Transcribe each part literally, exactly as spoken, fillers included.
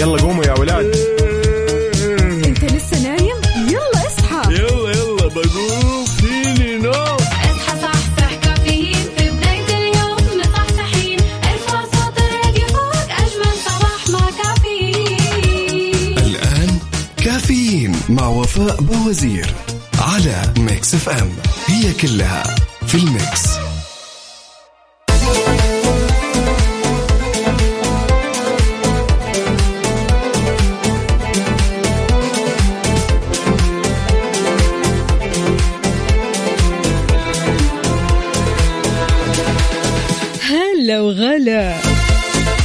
يلا قوموا يا ولاد. انت لسه نايم؟ يلا اصحى. يلا يلا بقوم فيني نوم. اصحى صحصح كافيين في بداية اليوم مصحصحين، ارفع صوت الراديو فوق أجمل صباح مع كافيين. الآن كافيين مع وفاء بوزير على ميكس اف ام، هي كلها في الميكس. هلا وغلا.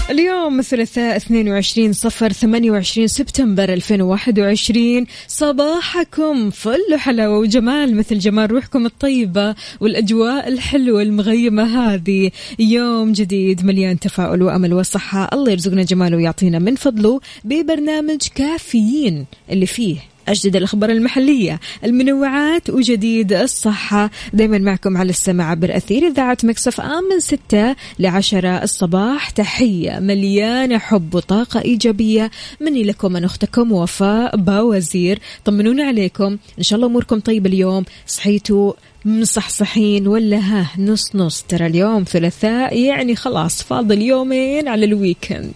اليوم الثلاثاء اثنين وعشرين صفر ثمانية وعشرين سبتمبر ألفين وواحد وعشرين. صباحكم فل حلاوة وجمال مثل جمال روحكم الطيبة والأجواء الحلوة المغيمة هذه. يوم جديد مليان تفاؤل وأمل وصحة، الله يرزقنا جماله ويعطينا من فضله ببرنامج كافيين اللي فيه أجدد الأخبار المحلية، المنوعات وجديد الصحة. دايما معكم على السماع عبر أثير إذاعة ميكس اف ام من ستة لعشرة الصباح. تحية مليانة حب وطاقة إيجابية مني لكم أنا أختكم وفاء باوزير. طمنونا عليكم، إن شاء الله أموركم طيبة اليوم، صحيتوا مصحصحين ولا ها نص نص؟ ترى اليوم ثلاثاء، يعني خلاص فاضل يومين على الويكند.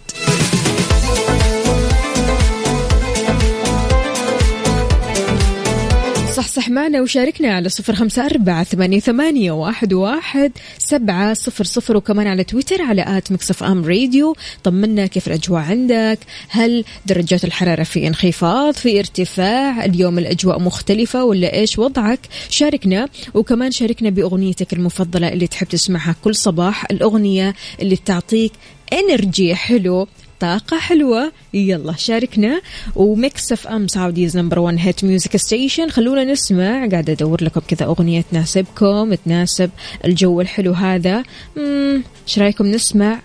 صحصح معنا وشاركنا على صفر خمسة أربعة ثمانية ثمانية واحد واحد سبعة صفر صفر، وكمان على تويتر على آت ميكس اف ام راديو. طمنا كيف الأجواء عندك، هل درجات الحرارة في انخفاض، في ارتفاع، اليوم الأجواء مختلفة ولا إيش وضعك؟ شاركنا، وكمان شاركنا بأغنيتك المفضلة اللي تحب تسمعها كل صباح، الأغنية اللي تعطيك إنرجي حلو، طاقة حلوة. يلا شاركنا. وميكس اف ام سعوديز نمبر وان هيت ميوزك ستيشن. خلونا نسمع، قاعدة أدور لكم كذا أغنية تناسبكم، تناسب الجو الحلو هذا. امم ايش رايكم نسمع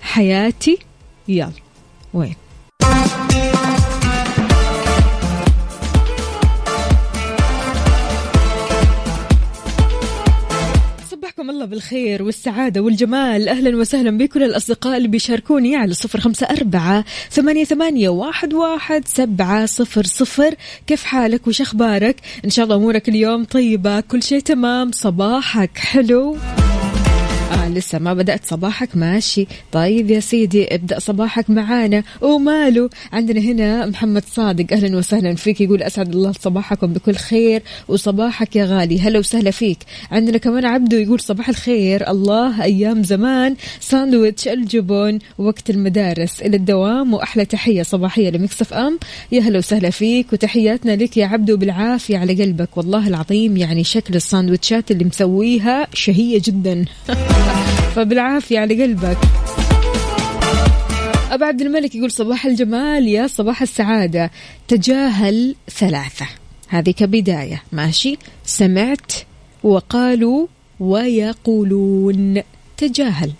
حياتي؟ يلا وين الله بالخير والسعادة والجمال. أهلا وسهلا بكل الأصدقاء اللي بيشاركوني على صفر خمسة أربعة ثمانية ثمانية واحد واحد سبعة صفر صفر. كيف حالك وش أخبارك؟ إن شاء الله أمورك اليوم طيبة، كل شيء تمام، صباحك حلو. آه لسه ما بدأت صباحك؟ ماشي، طيب يا سيدي ابدأ صباحك معانا وماله. عندنا هنا محمد صادق، أهلا وسهلا فيك، يقول أسعد الله صباحكم بكل خير، وصباحك يا غالي، هلا وسهلا فيك. عندنا كمان عبدو يقول صباح الخير، الله أيام زمان، ساندويتش الجبن وقت المدارس إلى الدوام، وأحلى تحية صباحية لميكس اف ام. يا هلا وسهلا فيك وتحياتنا لك يا عبدو، بالعافية على قلبك والله العظيم، يعني شكل الساندويتشات اللي مسويها شهية جدا فبالعافية على قلبك. أبو عبد الملك يقول صباح الجمال يا صباح السعادة، تجاهل ثلاثة، هذه كبداية ماشي، سمعت وقالوا ويقولون، تجاهل،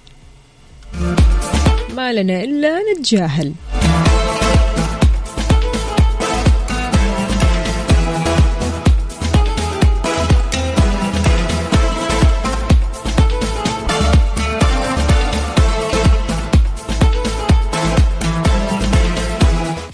ما لنا إلا نتجاهل.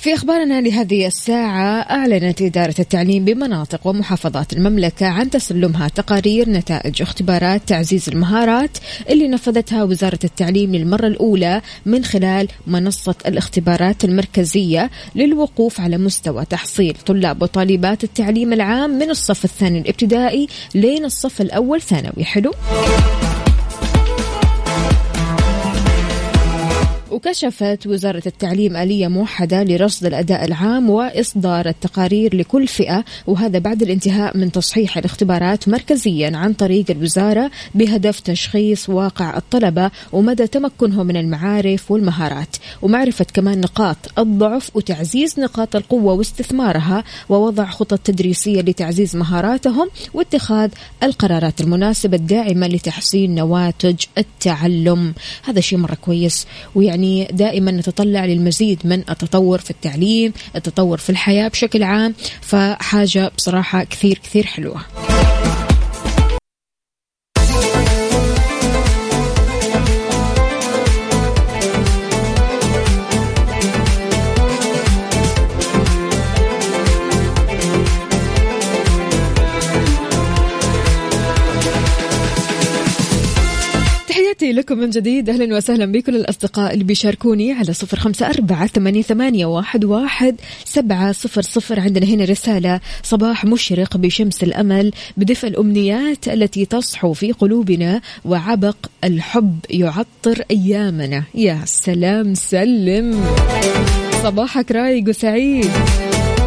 في أخبارنا لهذه الساعة، أعلنت إدارة التعليم بمناطق ومحافظات المملكة عن تسلمها تقارير نتائج اختبارات تعزيز المهارات اللي نفذتها وزارة التعليم للمرة الأولى من خلال منصة الاختبارات المركزية للوقوف على مستوى تحصيل طلاب وطالبات التعليم العام من الصف الثاني الابتدائي لين الصف الأول ثانوي. حلو؟ وكشفت وزارة التعليم آلية موحدة لرصد الأداء العام وإصدار التقارير لكل فئة، وهذا بعد الانتهاء من تصحيح الاختبارات مركزيا عن طريق الوزارة بهدف تشخيص واقع الطلبة ومدى تمكنهم من المعارف والمهارات، ومعرفة كمان نقاط الضعف وتعزيز نقاط القوة واستثمارها، ووضع خطط تدريسية لتعزيز مهاراتهم واتخاذ القرارات المناسبة الداعمة لتحسين نواتج التعلم. هذا شيء مرة كويس، ويعني دائما نتطلع للمزيد من التطور في التعليم، التطور في الحياة بشكل عام، فحاجة بصراحة كثير كثير حلوة. تحياتي لكم من جديد. أهلا وسهلا بكل الأصدقاء اللي بيشاركوني على صفر خمسة أربعة ثمانية ثمانية واحد واحد سبعة صفر صفر. عندنا هنا رسالة: صباح مشرق بشمس الأمل بدفء الأمنيات التي تصحو في قلوبنا وعبق الحب يعطر أيامنا. يا سلام، سلم، صباحك رايق وسعيد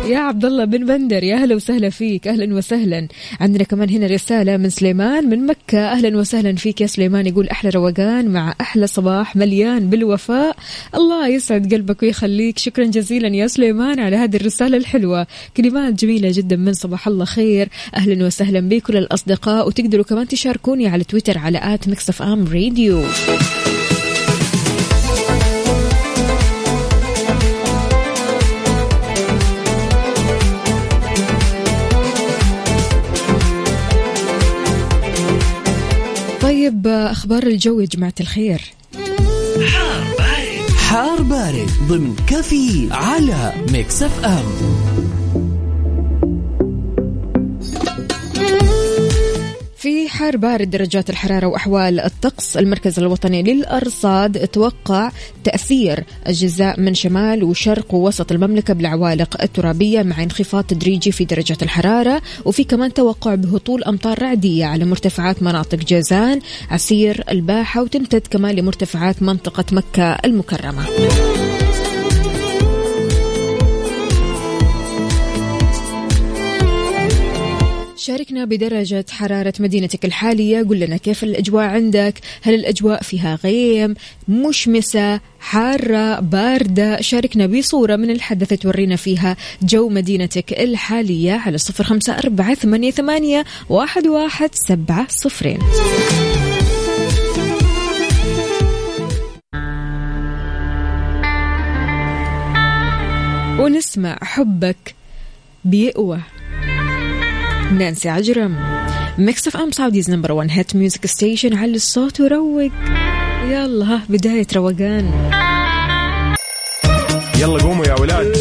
يا عبد الله بن بندر، يا أهلا وسهلا فيك، أهلا وسهلا. عندنا كمان هنا رسالة من سليمان من مكة: أهلا وسهلا فيك يا سليمان، يقول أحلى روقان مع أحلى صباح مليان بالوفاء. الله يسعد قلبك ويخليك، شكرا جزيلا يا سليمان على هذه الرسالة الحلوة، كلمات جميلة جدا من صباح الله خير. أهلا وسهلا بكل الأصدقاء، وتقدروا كمان تشاركوني على تويتر على آت ميكس اف ام راديو. طيب، أخبار الجو يا جماعة الخير. حار بارد، حار بارد ضمن كفي على ميكس اف ام. في حار بارد درجات الحرارة وأحوال الطقس، المركز الوطني للأرصاد توقع تأثير أجزاء من شمال وشرق ووسط المملكة بالعوالق الترابية مع انخفاض تدريجي في درجات الحرارة، وفي كمان توقع بهطول أمطار رعدية على مرتفعات مناطق جازان، عسير، الباحة، وتمتد كمان لمرتفعات منطقة مكة المكرمة. شاركنا بدرجة حرارة مدينتك الحالية، قل لنا كيف الأجواء عندك، هل الأجواء فيها غيم، مشمسة، حارة، باردة؟ شاركنا بصورة من الحدث تورينا فيها جو مدينتك الحالية على صفر خمسة أربعة ثمانية ثمانية واحد واحد سبعة صفرين. ونسمع حبك بيقوى، نانسي عجرم. ميكس اف ام سعوديز نمبر وان هيت ميوزك ستيشن. على الصوت وروق، يلا ها بداية روقان، يلا قوموا يا ولاد.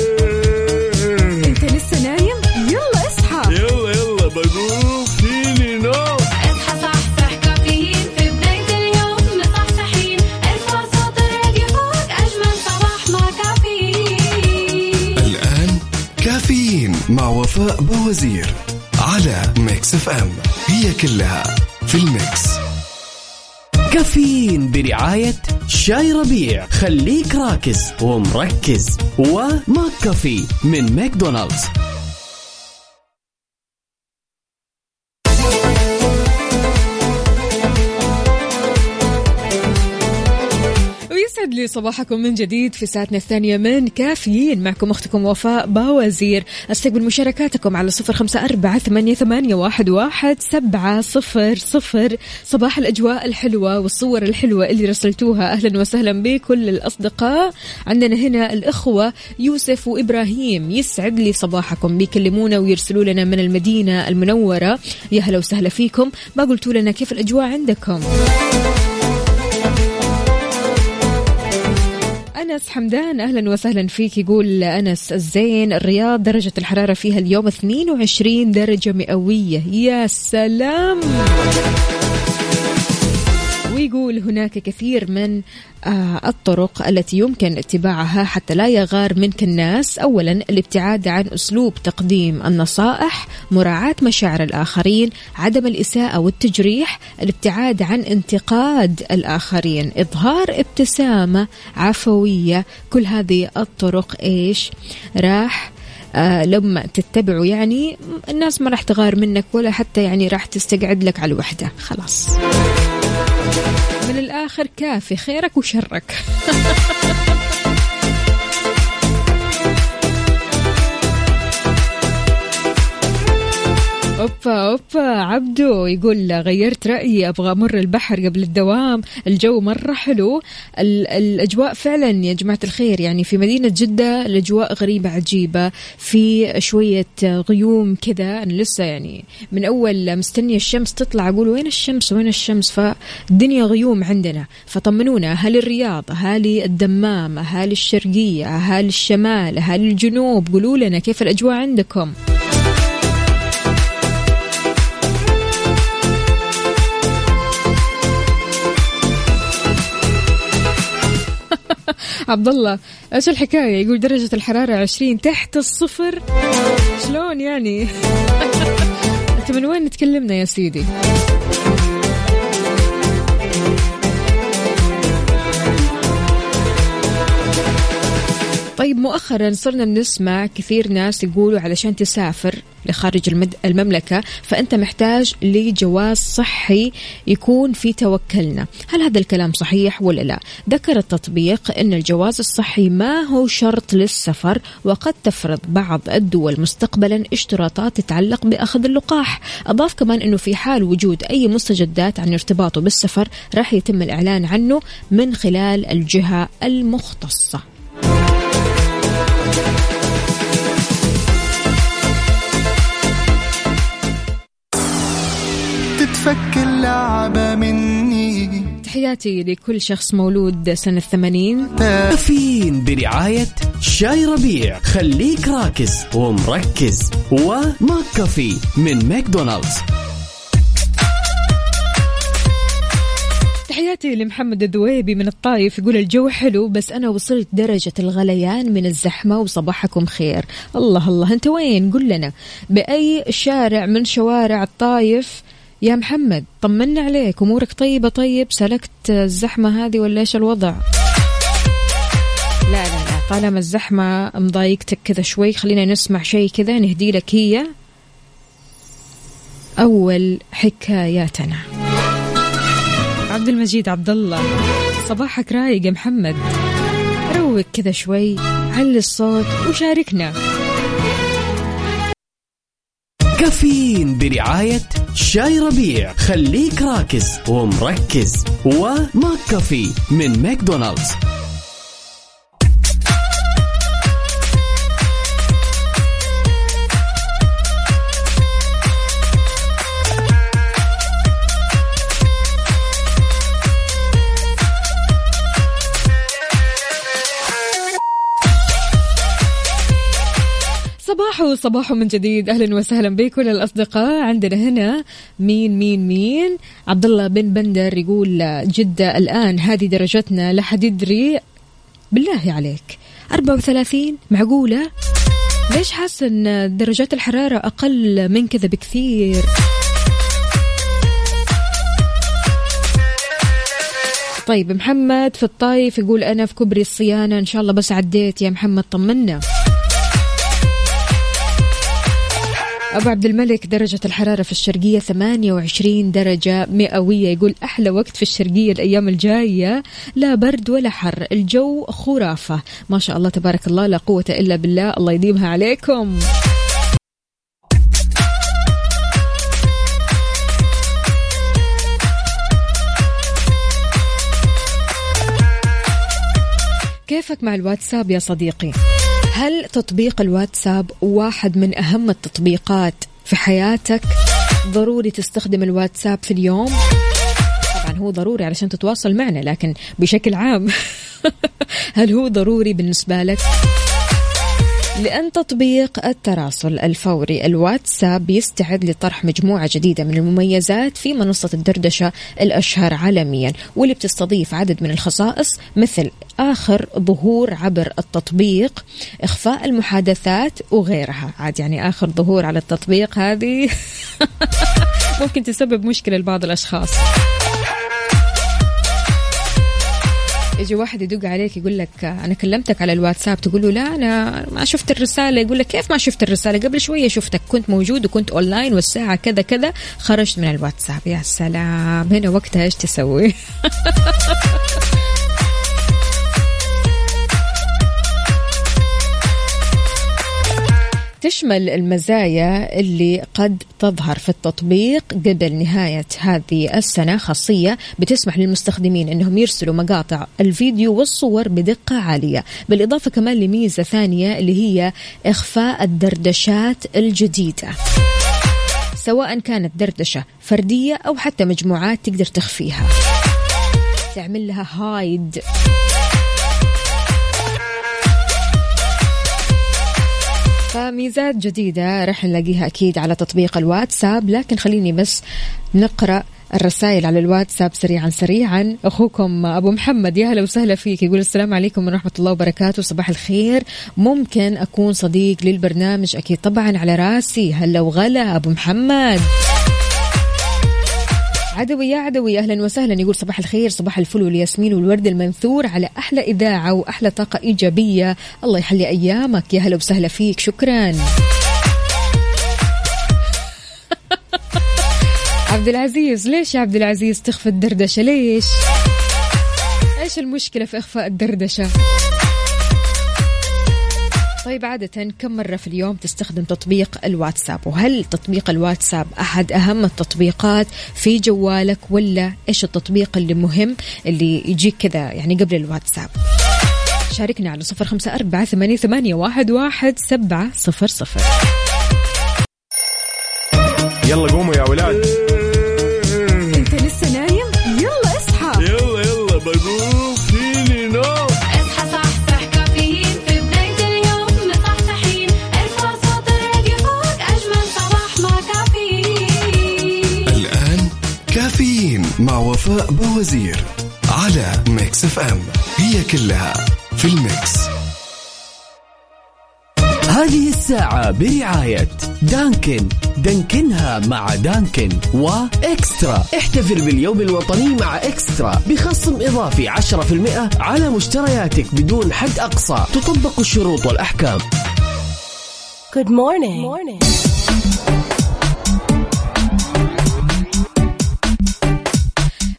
انت لسه نايم؟ يلا اصحى، يلا يلا بقوم فيني نو. اصحى صحصح كافيين في بداية اليوم، مصحصحين، ارفع صوت الراديو فوق، أجمل صباح مع كافيين. الآن كافيين مع وفاء بوزير على ميكس اف ام، هي كلها في الميكس. كافيين برعاية شاي ربيع، خليك راكز ومركز، وماك كافي من ماكدونالدز. يسعد لي صباحكم من جديد في ساعتنا الثانية من كافيين، معكم أختكم وفاء باوزير. أستقبل مشاركاتكم على صفر خمسة أربعة ثمانية ثمانية واحد واحد سبعة صفر صفر. صباح الأجواء الحلوة والصور الحلوة اللي رسلتوها، أهلا وسهلا بكل الأصدقاء. عندنا هنا الأخوة يوسف وإبراهيم، يسعد لي صباحكم، بيكلمونا ويرسلوا لنا من المدينة المنورة، يا هلا وسهلا فيكم. ما قلتوا لنا كيف الأجواء عندكم؟ أنس حمدان، أهلا وسهلا فيك، يقول أنس الزين: الرياض درجة الحرارة فيها اليوم اثنين وعشرين درجة مئوية. يا سلام. ويقول هناك كثير من الطرق التي يمكن اتباعها حتى لا يغار منك الناس. أولا، الابتعاد عن أسلوب تقديم النصائح، مراعاة مشاعر الآخرين، عدم الإساءة والتجريح، الابتعاد عن انتقاد الآخرين، إظهار ابتسامة عفوية. كل هذه الطرق إيش راح آه لما تتبعوا يعني الناس ما راح تغار منك، ولا حتى يعني راح تستقعد لك على الوحدة. خلاص، من الآخر كافي خيرك وشرك. أوبا أوبا عبدو، يقول: غيرت رأيي، أبغى أمر البحر قبل الدوام، الجو مرة حلو. الأجواء فعلا يا جماعة الخير يعني في مدينة جدة الأجواء غريبة عجيبة، في شوية غيوم كذا، أنا لسه يعني من أول مستنية الشمس تطلع أقول وين الشمس وين الشمس، فالدنيا غيوم عندنا. فطمنونا أهالي الرياض، أهالي الدمام، أهالي الشرقية، أهالي الشمال، أهالي الجنوب، قولوا لنا كيف الأجواء عندكم. عبد الله ايش الحكايه؟ يقول درجه الحراره عشرين تحت الصفر. شلون يعني؟ انت من وين تكلمنا يا سيدي؟ طيب مؤخرا صرنا نسمع كثير ناس يقولوا علشان تسافر لخارج المد... المملكة فأنت محتاج لجواز صحي يكون في توكلنا. هل هذا الكلام صحيح ولا لا؟ ذكر التطبيق أن الجواز الصحي ما هو شرط للسفر، وقد تفرض بعض الدول مستقبلا اشتراطات تتعلق بأخذ اللقاح. أضاف كمان أنه في حال وجود أي مستجدات عن ارتباطه بالسفر راح يتم الإعلان عنه من خلال الجهة المختصة. تتفك اللعبة مني. تحياتي لكل شخص مولود سنة الثمانين. كافيين برعاية شاي ربيع، خليك راكز ومركز، وماك كافي من ماكدونالدز. تحياتي لمحمد الذويبي من الطايف، يقول الجو حلو بس أنا وصلت درجة الغليان من الزحمة وصباحكم خير. الله الله، أنت وين؟ قل لنا بأي شارع من شوارع الطايف يا محمد، طمنا عليك، أمورك طيبة؟ طيب سلكت الزحمة هذه ولا إيش الوضع؟ لا لا لا، طالما الزحمة مضايقتك كذا شوي خلينا نسمع شيء كذا نهدي لك هي أول حكاياتنا. عبد المجيد عبد الله، صباحك رايق يا محمد، روق كذا شوي، علي الصوت وشاركنا. كافيين برعاية شاي ربيع، خليك راكز ومركز، وماك كافي من ماكدونالدز. صباحو صباحو من جديد، أهلا وسهلا بكم الأصدقاء. عندنا هنا مين مين مين عبد الله بن بندر، يقول جدة الآن هذه درجتنا لحد يدري، بالله عليك أربعة وثلاثين، معقولة؟ ليش حاسة أن درجات الحرارة أقل من كذا بكثير؟ طيب محمد في الطايف يقول أنا في كبري الصيانة، إن شاء الله بس عديت يا محمد طمنا. أبو عبد الملك درجة الحرارة في الشرقية ثمانية وعشرين درجة مئوية، يقول أحلى وقت في الشرقية الأيام الجاية، لا برد ولا حر، الجو خرافة ما شاء الله تبارك الله، لا قوة إلا بالله، الله يديمها عليكم. كيفك مع الواتساب يا صديقي؟ هل تطبيق الواتساب واحد من أهم التطبيقات في حياتك؟ ضروري تستخدم الواتساب في اليوم؟ طبعا هو ضروري علشان تتواصل معنا، لكن بشكل عام هل هو ضروري بالنسبة لك؟ لأن تطبيق التواصل الفوري الواتساب يستعد لطرح مجموعة جديدة من المميزات في منصة الدردشة الأشهر عالميا، واللي بتستضيف عدد من الخصائص مثل آخر ظهور عبر التطبيق، إخفاء المحادثات وغيرها. عاد يعني آخر ظهور على التطبيق هذه ممكن تسبب مشكلة لبعض الأشخاص. يجي واحد يدق عليك يقول لك أنا كلمتك على الواتساب، تقول له لا أنا ما شفت الرسالة، يقول لك كيف ما شفت الرسالة؟ قبل شوية شفتك، كنت موجود وكنت أونلاين، والساعة كذا كذا خرجت من الواتساب. يا سلام، هنا وقتها إيش تسوي؟ تشمل المزايا اللي قد تظهر في التطبيق قبل نهاية هذه السنة خاصية بتسمح للمستخدمين أنهم يرسلوا مقاطع الفيديو والصور بدقة عالية، بالإضافة كمان لميزة ثانية اللي هي إخفاء الدردشات الجديدة، سواء كانت دردشة فردية أو حتى مجموعات تقدر تخفيها، تعمل لها هايد. فميزات جديدة رح نلاقيها أكيد على تطبيق الواتساب، لكن خليني بس نقرأ الرسائل على الواتساب سريعا سريعا. أخوكم أبو محمد، يا هلا وسهلا فيك، يقول السلام عليكم ورحمة الله وبركاته، صباح الخير، ممكن أكون صديق للبرنامج؟ أكيد طبعا، على راسي، هلا وغلا أبو محمد. عدوي يا عدوي، أهلا وسهلا، يقول صباح الخير، صباح الفل والياسمين والورد المنثور على أحلى إذاعة وأحلى طاقة إيجابية، الله يحلي أيامك، يا هلا وسهلا فيك، شكرا. عبد العزيز، ليش يا عبد العزيز تخفى الدردشة؟ ليش؟ إيش المشكلة في إخفاء الدردشة؟ طيب، عادة كم مرة في اليوم تستخدم تطبيق الواتساب؟ وهل تطبيق الواتساب أحد أهم التطبيقات في جوالك، ولا إيش التطبيق اللي مهم اللي يجيك كذا يعني قبل الواتساب؟ شاركنا على صفر خمسة أربعة ثمانية ثمانية واحد واحد سبعة صفر صفر. يلا قوموا يا ولاد. أنت لسه نايم؟ يلا اصحى. يلا يلا بقوم فيني نوم. اصحى صحصح كافيين في بداية اليوم مصحصحين، ارفع صوت الراديو فوق أجمل صباح مع كافيين. الآن كافيين مع وفاء بوزير على ميكس اف ام، هي كلها في الميكس. هذه الساعة برعاية دانكن، دانكنها مع دانكن، وإكسترا، احتفل باليوم الوطني مع إكسترا بخصم إضافي عشرة بالمئة على مشترياتك بدون حد أقصى، تطبق الشروط والأحكام. Good morning. Good morning.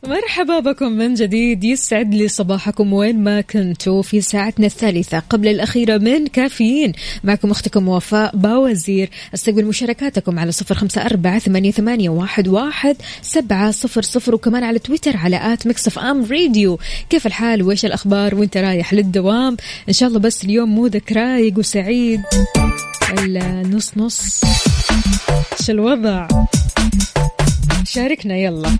مرحبا بكم من جديد، يسعد لي صباحكم وين ما كنتوا في ساعتنا الثالثة قبل الأخيرة من كافيين. معكم أختكم وفاء باوزير، استقبل مشاركاتكم على صفر خمسة أربعة ثمانية ثمانية واحد واحد سبعة صفر صفر، وكمان على تويتر على آت ميكس اف ام راديو. كيف الحال وإيش الأخبار وإنت رايح للدوام؟ إن شاء الله بس اليوم مودك رايق وسعيد، إلا نص نص، إيش الوضع؟ شاركنا يلا.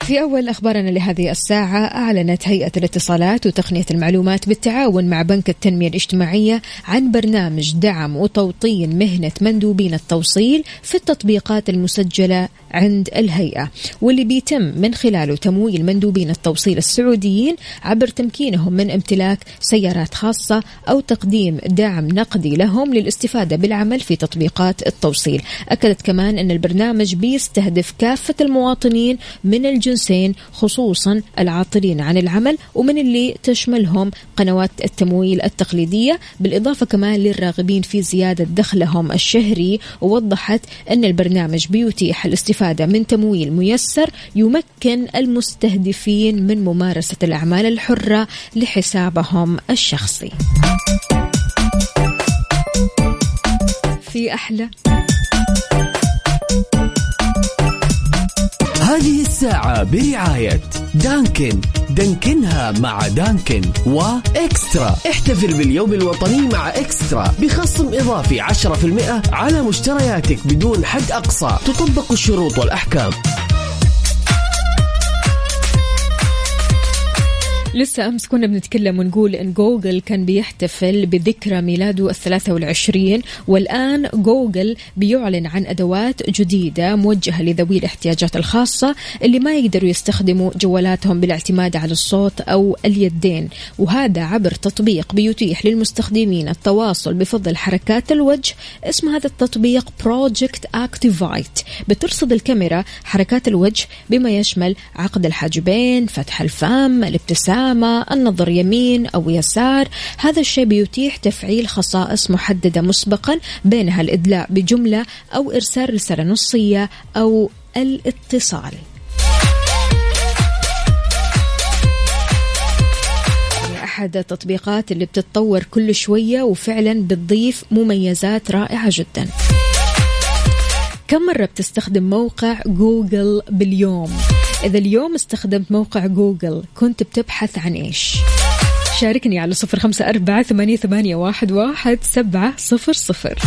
في أول أخبارنا لهذه الساعة، أعلنت هيئة الاتصالات وتقنية المعلومات بالتعاون مع بنك التنمية الاجتماعية عن برنامج دعم وتوطين مهنة مندوبين التوصيل في التطبيقات المسجلة عند الهيئة، واللي بيتم من خلاله تمويل مندوبين التوصيل السعوديين عبر تمكينهم من امتلاك سيارات خاصة أو تقديم دعم نقدي لهم للاستفادة بالعمل في تطبيقات التوصيل. أكدت كمان أن البرنامج بيستهدف كافة المواطنين من الجنسين، خصوصا العاطلين عن العمل، ومن اللي تشملهم قنوات التمويل التقليدية، بالإضافة كمان للراغبين في زيادة دخلهم الشهري. ووضحت أن البرنامج بيتيح الاستفادة من تمويل ميسر يمكن المستهدفين من ممارسة الأعمال الحرة لحسابهم الشخصي. في أحلى. هذه الساعة برعاية دانكن، دانكنها مع دانكن، وإكسترا، احتفل باليوم الوطني مع إكسترا بخصم إضافي عشرة بالمئة على مشترياتك بدون حد أقصى، تطبق الشروط والأحكام. لسه أمس كنا بنتكلم ونقول إن جوجل كان بيحتفل بذكرى ميلاده الثلاثة والعشرين، والآن جوجل بيعلن عن أدوات جديدة موجهة لذوي الاحتياجات الخاصة اللي ما يقدروا يستخدموا جوالاتهم بالاعتماد على الصوت أو اليدين، وهذا عبر تطبيق بيتيح للمستخدمين التواصل بفضل حركات الوجه. اسم هذا التطبيق بروجكت أكتيفايت، بترصد الكاميرا حركات الوجه بما يشمل عقد الحاجبين، فتح الفم، الابتسامة، النظر يمين أو يسار. هذا الشيء بيتيح تفعيل خصائص محددة مسبقا، بينها الإدلاء بجملة أو إرسال رسالة نصية أو الاتصال. أحد التطبيقات اللي بتتطور كل شوية وفعلا بتضيف مميزات رائعة جدا. كم مرة بتستخدم موقع جوجل باليوم؟ إذا اليوم استخدمت موقع جوجل كنت بتبحث عن إيش؟ شاركني على صفر خمسة أربعة ثمانية ثمانية واحد واحد سبعة صفر صفر.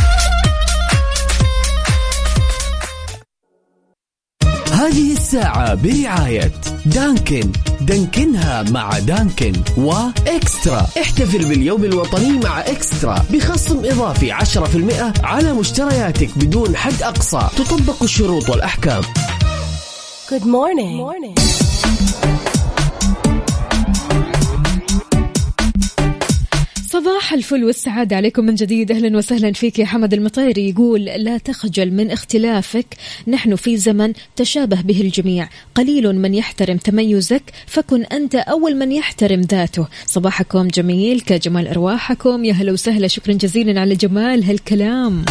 هذه الساعة برعاية دانكن، دانكنها مع دانكن، وإكسترا، احتفل باليوم الوطني مع إكسترا بخصم إضافي عشرة بالمئة على مشترياتك بدون حد أقصى، تطبق الشروط والأحكام. Good morning. Good morning. صباح الفل والسعادة عليكم من جديد. أهلا وسهلا فيك يا حمد المطيري. يقول لا تخجل من اختلافك، نحن في زمن تشابه به الجميع، قليل من يحترم تميزك، فكن أنت أول من يحترم ذاته. صباحكم جميل كجمال أرواحكم. يا هلا وسهلا، شكرا جزيلا على جمال هالكلام.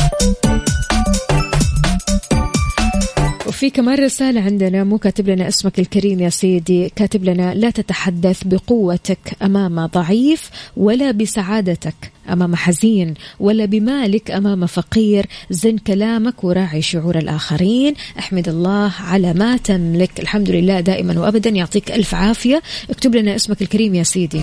وفي كمان رسالة عندنا، مو كاتب لنا اسمك الكريم يا سيدي، كاتب لنا لا تتحدث بقوتك أمام ضعيف، ولا بسعادتك أمام حزين، ولا بمالك أمام فقير. زن كلامك وراعي شعور الآخرين. أحمد الله على ما تملك. الحمد لله دائما وأبدا، يعطيك ألف عافية. اكتب لنا اسمك الكريم يا سيدي.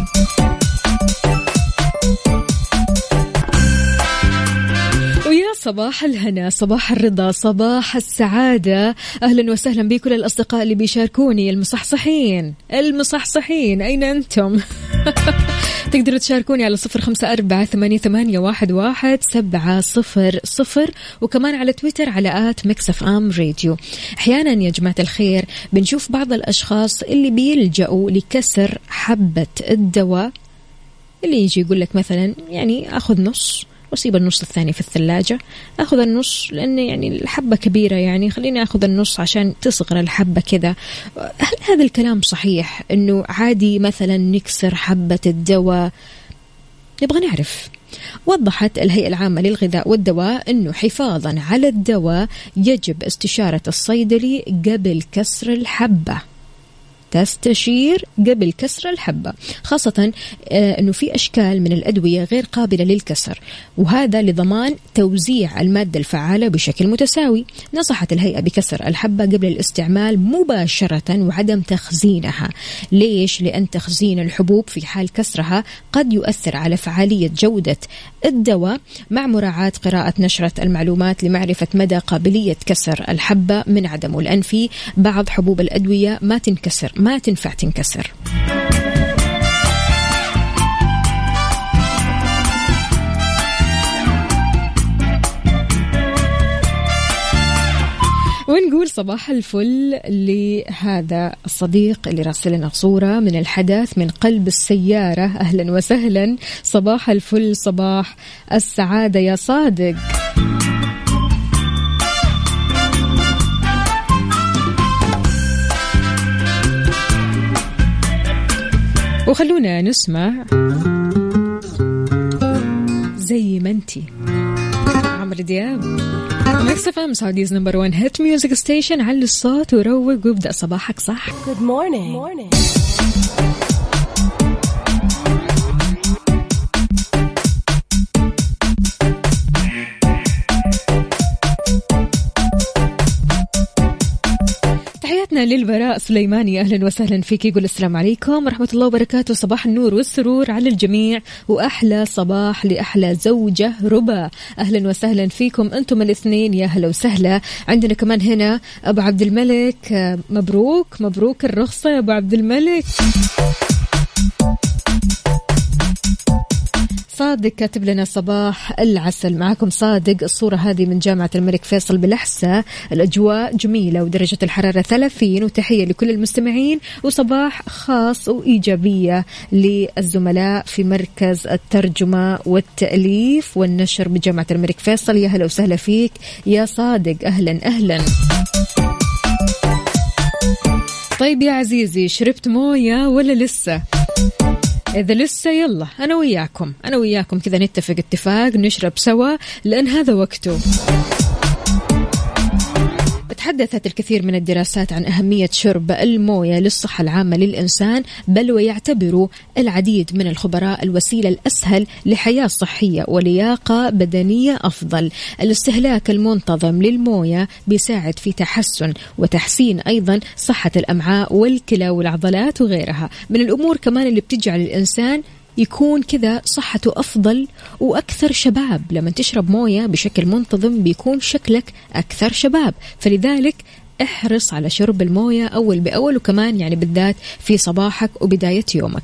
صباح الهنا، صباح الرضا، صباح السعادة. أهلا وسهلا بكل الأصدقاء اللي بيشاركوني. المصحصحين المصحصحين أين أنتم؟ تقدروا تشاركوني على صفر خمسة أربعة ثمانية ثمانية واحد واحد سبعة صفر صفر، وكمان على تويتر على آت ميكس اف ام راديو. أحيانا يا جماعة الخير بنشوف بعض الأشخاص اللي بيلجأوا لكسر حبة الدواء، اللي يجي يقول لك مثلا يعني أخذ نص وأسيب النص الثاني في الثلاجة، أخذ النص لأن يعني الحبة كبيرة، يعني خليني أخذ النص عشان تصغر الحبة كذا. هل هذا الكلام صحيح؟ إنه عادي مثلا نكسر حبة الدواء؟ نبغى نعرف. وضحت الهيئة العامة للغذاء والدواء أنه حفاظا على الدواء يجب استشارة الصيدلي قبل كسر الحبة. تستشير قبل كسر الحبة، خاصة أنه في أشكال من الأدوية غير قابلة للكسر، وهذا لضمان توزيع المادة الفعالة بشكل متساوي. نصحت الهيئة بكسر الحبة قبل الاستعمال مباشرة وعدم تخزينها. ليش؟ لأن تخزين الحبوب في حال كسرها قد يؤثر على فعالية جودة الدواء، مع مراعاة قراءة نشرة المعلومات لمعرفة مدى قابلية كسر الحبة من عدمه، لأن في بعض حبوب الأدوية ما تنكسر، ما تنفع تنكسر. ونقول صباح الفل لهذا الصديق اللي راسلنا صورة من الحدث من قلب السيارة. أهلا وسهلا، صباح الفل، صباح السعادة يا صادق. وخلونا نسمع زي ما انتي، عمرو دياب. ميكس اف ام سعوديز نمبر واحد هيت ميوزك ستيشن. على الصوت وروق وابدأ صباحك صح. Good morning. Good morning. للبراء سليماني، أهلا وسهلا فيك. يقول السلام عليكم ورحمة الله وبركاته، صباح النور والسرور على الجميع، وأحلى صباح لأحلى زوجة ربا. أهلا وسهلا فيكم أنتم الاثنين، يا هلا وسهلا. عندنا كمان هنا أبو عبد الملك، مبروك مبروك الرخصة يا أبو عبد الملك. صادق كاتب لنا صباح العسل معكم صادق. الصورة هذه من جامعة الملك فيصل بالأحساء، الأجواء جميلة ودرجة الحرارة ثلاثين، وتحية لكل المستمعين، وصباح خاص وإيجابية للزملاء في مركز الترجمة والتأليف والنشر بجامعة الملك فيصل. يا هلا وسهلا فيك يا صادق، أهلا أهلا. طيب يا عزيزي، شربت موية ولا لسه؟ إذا لسه يلا أنا وياكم أنا وياكم كذا نتفق اتفاق نشرب سوا، لأن هذا وقته. تحدثت الكثير من الدراسات عن أهمية شرب الموية للصحة العامة للإنسان، بل ويعتبروا العديد من الخبراء الوسيلة الأسهل لحياة صحية ولياقة بدنية أفضل. الاستهلاك المنتظم للموية بيساعد في تحسن وتحسين أيضا صحة الأمعاء والكلى والعضلات وغيرها من الأمور، كمان اللي بتجعل الإنسان يكون كذا صحته أفضل وأكثر شباب. لما تشرب موية بشكل منتظم بيكون شكلك أكثر شباب، فلذلك احرص على شرب الموية أول بأول، وكمان يعني بالذات في صباحك وبداية يومك.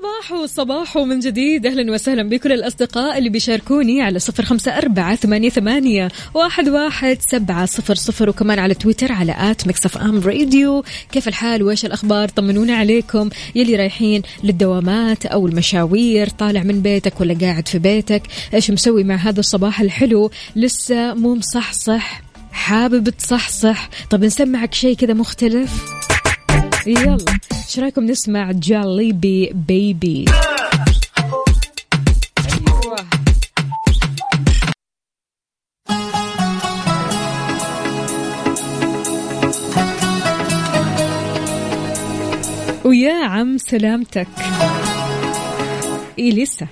صباح وصباح من جديد. أهلا وسهلا بكل الأصدقاء اللي بيشاركوني على صفر خمسة أربعة ثمانية ثمانية واحد واحد سبعة صفر صفر، وكمان على تويتر على آت ميكس اف ام راديو. كيف الحال وإيش الأخبار؟ طمنونا عليكم يلي رايحين للدوامات أو المشاوير، طالع من بيتك ولا قاعد في بيتك، إيش مسوي مع هذا الصباح الحلو؟ لسه مو مصحصح، حابب تصحصح؟ طب نسمعك شيء كذا مختلف. يلا ايش رايكم نسمع جالي بي بيبي؟ ايوه ويا عم سلامتك إليسا.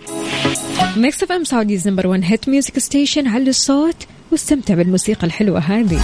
ميكس اف ام سعوديز نمبر واحد هيت ميوزك ستيشن، على الصوت واستمتع بالموسيقى الحلوة هذه.